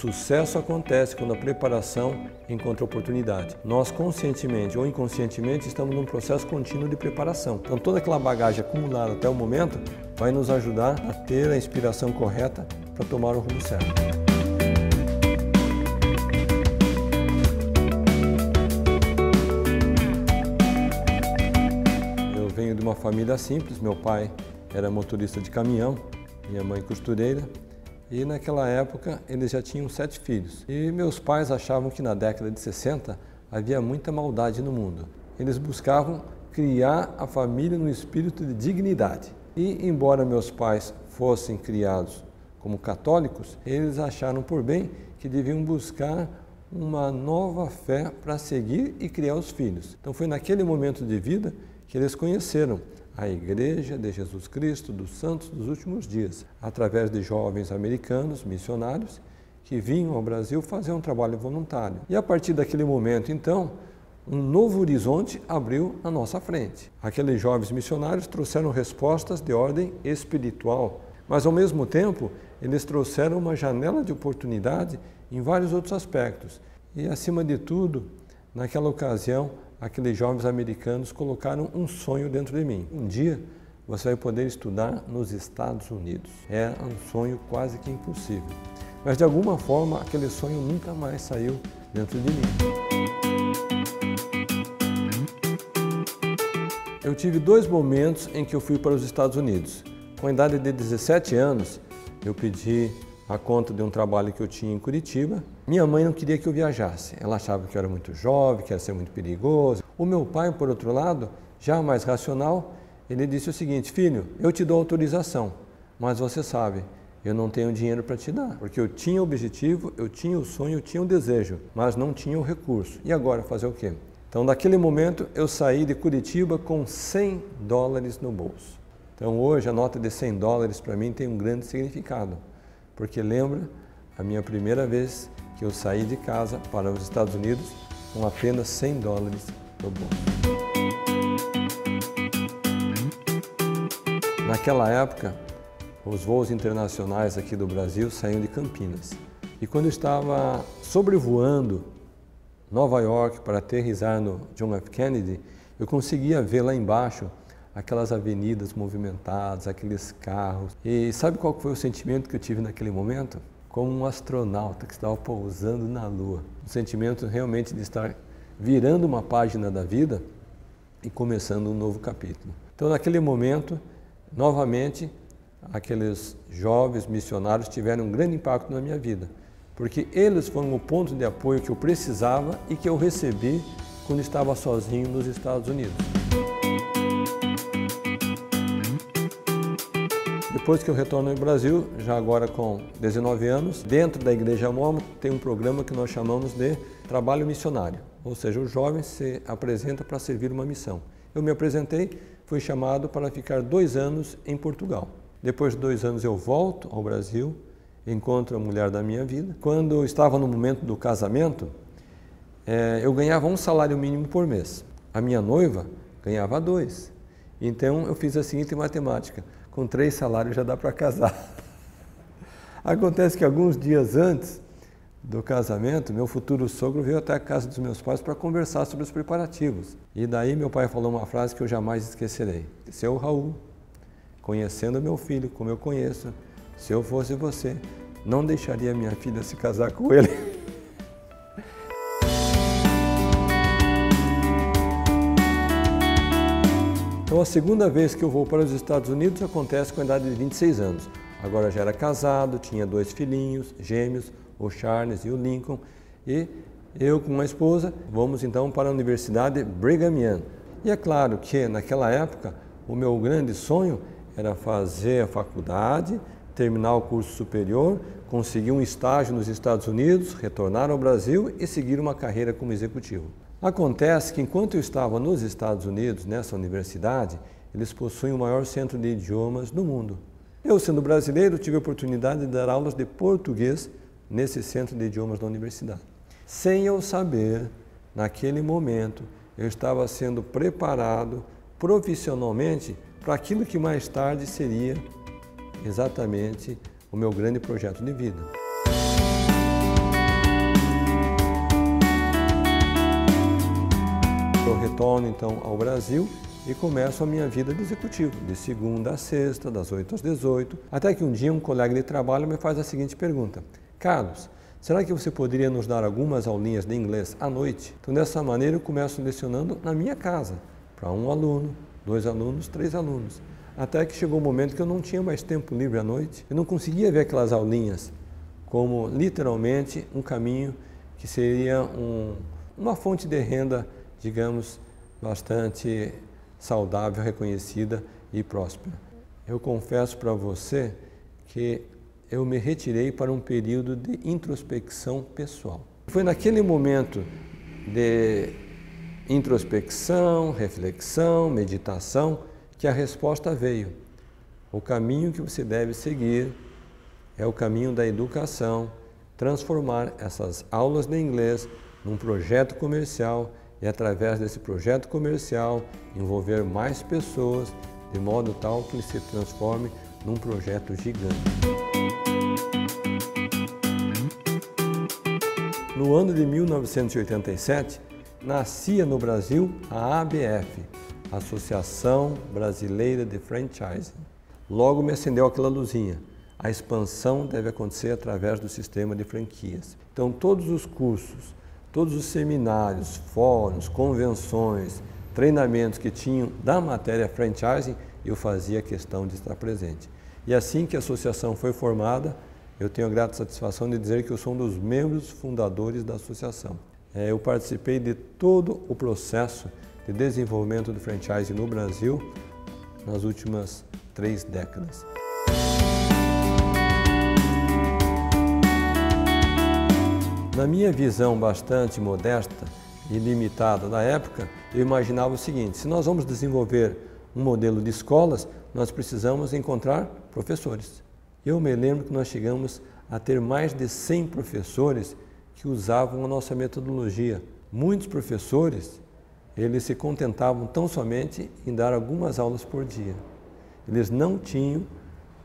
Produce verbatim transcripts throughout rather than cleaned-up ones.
Sucesso acontece quando a preparação encontra oportunidade. Nós conscientemente ou inconscientemente estamos num processo contínuo de preparação. Então toda aquela bagagem acumulada até o momento vai nos ajudar a ter a inspiração correta para tomar o rumo certo. Eu venho de uma família simples, meu pai era motorista de caminhão, minha mãe costureira. E naquela época eles já tinham sete filhos. E meus pais achavam que na década de sessenta havia muita maldade no mundo. Eles buscavam criar a família no espírito de dignidade. E embora meus pais fossem criados como católicos, eles acharam por bem que deviam buscar uma nova fé para seguir e criar os filhos. Então foi naquele momento de vida que eles conheceram a Igreja de Jesus Cristo dos Santos dos Últimos Dias, através de jovens americanos, missionários, que vinham ao Brasil fazer um trabalho voluntário. E a partir daquele momento, então, um novo horizonte abriu à nossa frente. Aqueles jovens missionários trouxeram respostas de ordem espiritual, mas ao mesmo tempo, eles trouxeram uma janela de oportunidade em vários outros aspectos. E acima de tudo, naquela ocasião, aqueles jovens americanos colocaram um sonho dentro de mim. Um dia você vai poder estudar nos Estados Unidos. É um sonho quase que impossível. Mas de alguma forma aquele sonho nunca mais saiu dentro de mim. Eu tive dois momentos em que eu fui para os Estados Unidos. Com a idade de dezessete anos, eu pedi a conta de um trabalho que eu tinha em Curitiba. Minha mãe não queria que eu viajasse, ela achava que eu era muito jovem, que ia ser muito perigoso. O meu pai, por outro lado, já mais racional, ele disse o seguinte: filho, eu te dou autorização, mas você sabe, eu não tenho dinheiro para te dar, porque eu tinha o objetivo, eu tinha o sonho, eu tinha o desejo, mas não tinha o recurso. E agora, fazer o quê? Então, naquele momento, eu saí de Curitiba com cem dólares no bolso. Então, hoje, a nota de cem dólares para mim tem um grande significado. Porque lembra a minha primeira vez que eu saí de casa para os Estados Unidos com apenas cem dólares no bolso. Naquela época, os voos internacionais aqui do Brasil saíam de Campinas. E quando eu estava sobrevoando Nova York para aterrissar no John F. Kennedy, eu conseguia ver lá embaixo aquelas avenidas movimentadas, aqueles carros. E sabe qual foi o sentimento que eu tive naquele momento? Como um astronauta que estava pousando na Lua. Um sentimento realmente de estar virando uma página da vida e começando um novo capítulo. Então, naquele momento, novamente, aqueles jovens missionários tiveram um grande impacto na minha vida, porque eles foram o ponto de apoio que eu precisava e que eu recebi quando estava sozinho nos Estados Unidos. Depois que eu retorno ao Brasil, já agora com dezenove anos, dentro da Igreja Mormon tem um programa que nós chamamos de trabalho missionário, ou seja, o jovem se apresenta para servir uma missão. Eu me apresentei, fui chamado para ficar dois anos em Portugal. Depois de dois anos eu volto ao Brasil, encontro a mulher da minha vida. Quando eu estava no momento do casamento, eh, eu ganhava um salário mínimo por mês. A minha noiva ganhava dois. Então eu fiz a seguinte matemática: com três salários já dá para casar. Acontece que alguns dias antes do casamento, meu futuro sogro veio até a casa dos meus pais para conversar sobre os preparativos. E daí meu pai falou uma frase que eu jamais esquecerei: seu Raul, conhecendo meu filho como eu conheço, se eu fosse você, não deixaria minha filha se casar com ele. Então, a segunda vez que eu vou para os Estados Unidos acontece com a idade de vinte e seis anos. Agora já era casado, tinha dois filhinhos, gêmeos, o Charles e o Lincoln. E eu com uma esposa, vamos então para a Universidade Brigham Young. E é claro que naquela época o meu grande sonho era fazer a faculdade, terminar o curso superior, conseguir um estágio nos Estados Unidos, retornar ao Brasil e seguir uma carreira como executivo. Acontece que enquanto eu estava nos Estados Unidos, nessa universidade, eles possuem o maior centro de idiomas do mundo. Eu, sendo brasileiro, tive a oportunidade de dar aulas de português nesse centro de idiomas da universidade. Sem eu saber, naquele momento, eu estava sendo preparado profissionalmente para aquilo que mais tarde seria exatamente o meu grande projeto de vida. retorno então ao Brasil e começo a minha vida de executivo, de segunda a sexta, das oito às dezoito, até que um dia um colega de trabalho me faz a seguinte pergunta: Carlos, será que você poderia nos dar algumas aulinhas de inglês à noite? Então, dessa maneira, eu começo lecionando na minha casa, para um aluno, dois alunos, três alunos. Até que chegou o momento que eu não tinha mais tempo livre à noite, eu não conseguia ver aquelas aulinhas como, literalmente, um caminho que seria um, uma fonte de renda, digamos, bastante saudável, reconhecida e próspera. Eu confesso para você que eu me retirei para um período de introspecção pessoal. Foi naquele momento de introspecção, reflexão, meditação, que a resposta veio. O caminho que você deve seguir é o caminho da educação, transformar essas aulas de inglês num projeto comercial e, através desse projeto comercial, envolver mais pessoas de modo tal que ele se transforme num projeto gigante. No ano de mil novecentos e oitenta e sete, nascia no Brasil a A B F, Associação Brasileira de Franchising. Logo me acendeu aquela luzinha. A expansão deve acontecer através do sistema de franquias. Então, todos os cursos, todos os seminários, fóruns, convenções, treinamentos que tinham da matéria franchising, eu fazia questão de estar presente. E assim que a associação foi formada, eu tenho a grata satisfação de dizer que eu sou um dos membros fundadores da associação. Eu participei de todo o processo de desenvolvimento do franchising no Brasil nas últimas três décadas. Na minha visão bastante modesta e limitada da época, eu imaginava o seguinte: se nós vamos desenvolver um modelo de escolas, nós precisamos encontrar professores. Eu me lembro que nós chegamos a ter mais de cem professores que usavam a nossa metodologia. Muitos professores, eles se contentavam tão somente em dar algumas aulas por dia. Eles não tinham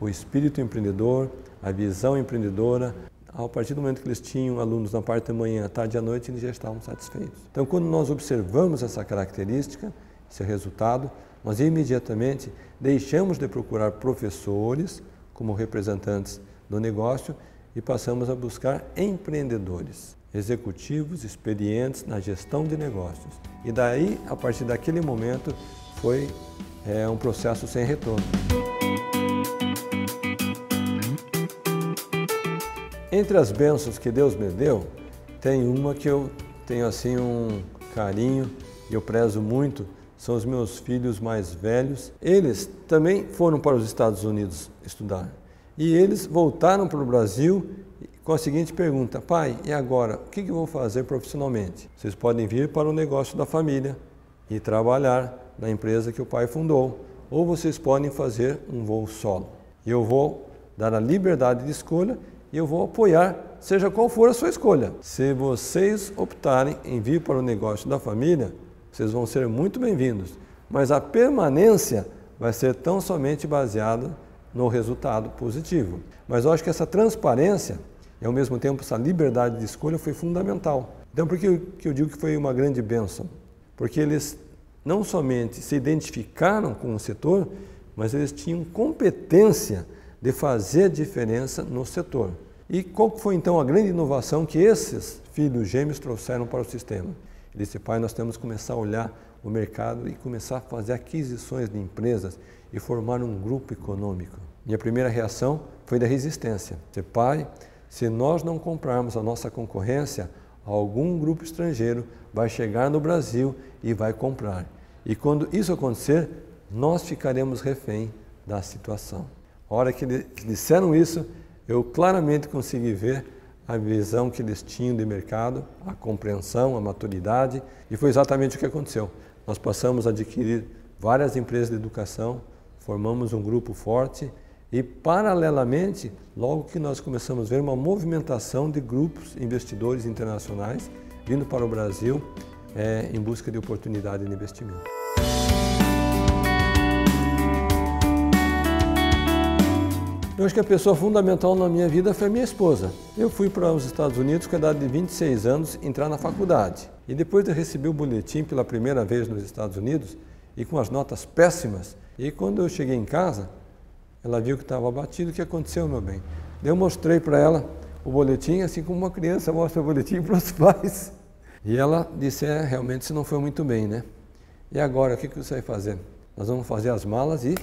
o espírito empreendedor, a visão empreendedora. A partir do momento que eles tinham alunos na parte da manhã, à tarde e à noite, eles já estavam satisfeitos. Então, quando nós observamos essa característica, esse resultado, nós imediatamente deixamos de procurar professores como representantes do negócio e passamos a buscar empreendedores, executivos experientes na gestão de negócios. E daí, a partir daquele momento, foi é, um processo sem retorno. Entre as bênçãos que Deus me deu, tem uma que eu tenho assim um carinho e eu prezo muito. São os meus filhos mais velhos. Eles também foram para os Estados Unidos estudar. E eles voltaram para o Brasil com a seguinte pergunta: pai, e agora? O que eu vou fazer profissionalmente? Vocês podem vir para o negócio da família e trabalhar na empresa que o pai fundou, ou vocês podem fazer um voo solo. Eu vou dar a liberdade de escolha e eu vou apoiar, seja qual for a sua escolha. Se vocês optarem em vir para o negócio da família, vocês vão ser muito bem-vindos, mas a permanência vai ser tão somente baseada no resultado positivo. Mas eu acho que essa transparência e, ao mesmo tempo, essa liberdade de escolha foi fundamental. Então, por que eu, que eu digo que foi uma grande bênção? Porque eles não somente se identificaram com o setor, mas eles tinham competência de fazer diferença no setor. E qual foi, então, a grande inovação que esses filhos gêmeos trouxeram para o sistema? Disse: pai, nós temos que começar a olhar o mercado e começar a fazer aquisições de empresas e formar um grupo econômico. Minha primeira reação foi da resistência. Disse: pai, se nós não comprarmos a nossa concorrência, algum grupo estrangeiro vai chegar no Brasil e vai comprar. E quando isso acontecer, nós ficaremos refém da situação. A hora que eles disseram isso, eu claramente consegui ver a visão que eles tinham de mercado, a compreensão, a maturidade, e foi exatamente o que aconteceu. Nós passamos a adquirir várias empresas de educação, formamos um grupo forte e, paralelamente, logo que nós começamos a ver uma movimentação de grupos investidores internacionais vindo para o Brasil é, em busca de oportunidade de investimento. Eu acho que a pessoa fundamental na minha vida foi a minha esposa. Eu fui para os Estados Unidos com a idade de vinte e seis anos, entrar na faculdade. E depois eu recebi o boletim pela primeira vez nos Estados Unidos, e com as notas péssimas. E quando eu cheguei em casa, ela viu que estava abatido. O que aconteceu, meu bem? Eu mostrei para ela o boletim, assim como uma criança mostra o boletim para os pais. E ela disse, é, realmente isso não foi muito bem, né? E agora, o que que você vai fazer? Nós vamos fazer as malas e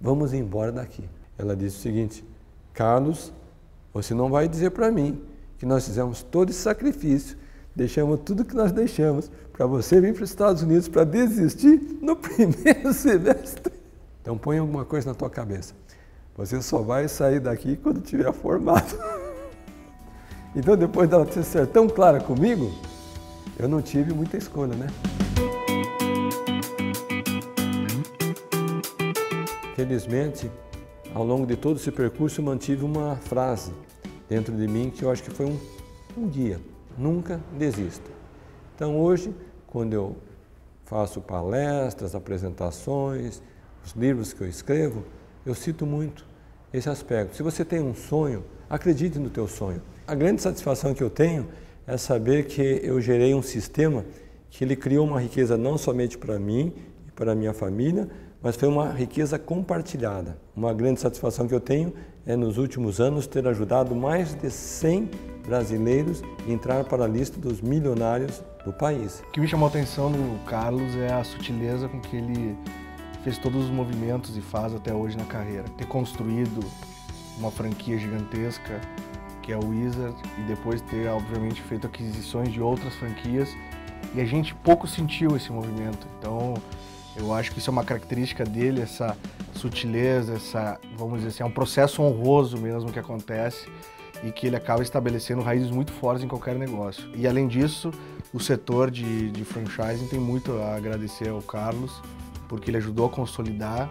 vamos embora daqui. Ela disse o seguinte, Carlos, você não vai dizer para mim que nós fizemos todo esse sacrifício, deixamos tudo que nós deixamos para você vir para os Estados Unidos para desistir no primeiro semestre. Então põe alguma coisa na tua cabeça. Você só vai sair daqui quando tiver formado. Então depois dela ser tão clara comigo, eu não tive muita escolha, né? Felizmente, ao longo de todo esse percurso, eu mantive uma frase dentro de mim que eu acho que foi um, um guia. Nunca desista. Então hoje, quando eu faço palestras, apresentações, os livros que eu escrevo, eu cito muito esse aspecto. Se você tem um sonho, acredite no teu sonho. A grande satisfação que eu tenho é saber que eu gerei um sistema que ele criou uma riqueza não somente para mim e para a minha família, mas foi uma riqueza compartilhada. Uma grande satisfação que eu tenho é, nos últimos anos, ter ajudado mais de cem brasileiros a entrar para a lista dos milionários do país. O que me chamou a atenção no Carlos é a sutileza com que ele fez todos os movimentos e faz até hoje na carreira. Ter construído uma franquia gigantesca, que é o Wizard, e depois ter, obviamente, feito aquisições de outras franquias, e a gente pouco sentiu esse movimento. Então, eu acho que isso é uma característica dele, essa sutileza, essa, vamos dizer assim, é um processo honroso mesmo que acontece e que ele acaba estabelecendo raízes muito fortes em qualquer negócio. E, além disso, o setor de, de franchising tem muito a agradecer ao Carlos, porque ele ajudou a consolidar.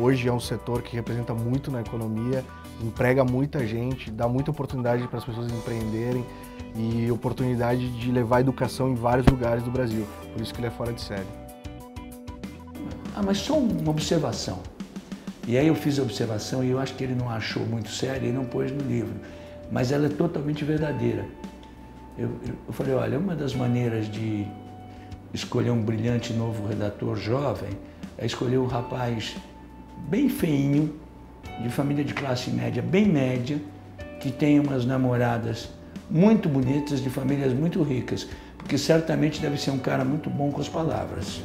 Hoje é um setor que representa muito na economia, emprega muita gente, dá muita oportunidade para as pessoas empreenderem e oportunidade de levar a educação em vários lugares do Brasil. Por isso que ele é fora de série. Ah, mas só uma observação. E aí eu fiz a observação e eu acho que ele não achou muito séria e não pôs no livro. Mas ela é totalmente verdadeira. Eu, eu falei, olha, uma das maneiras de escolher um brilhante novo redator jovem é escolher um rapaz bem feinho, de família de classe média, bem média, que tem umas namoradas muito bonitas de famílias muito ricas, porque certamente deve ser um cara muito bom com as palavras.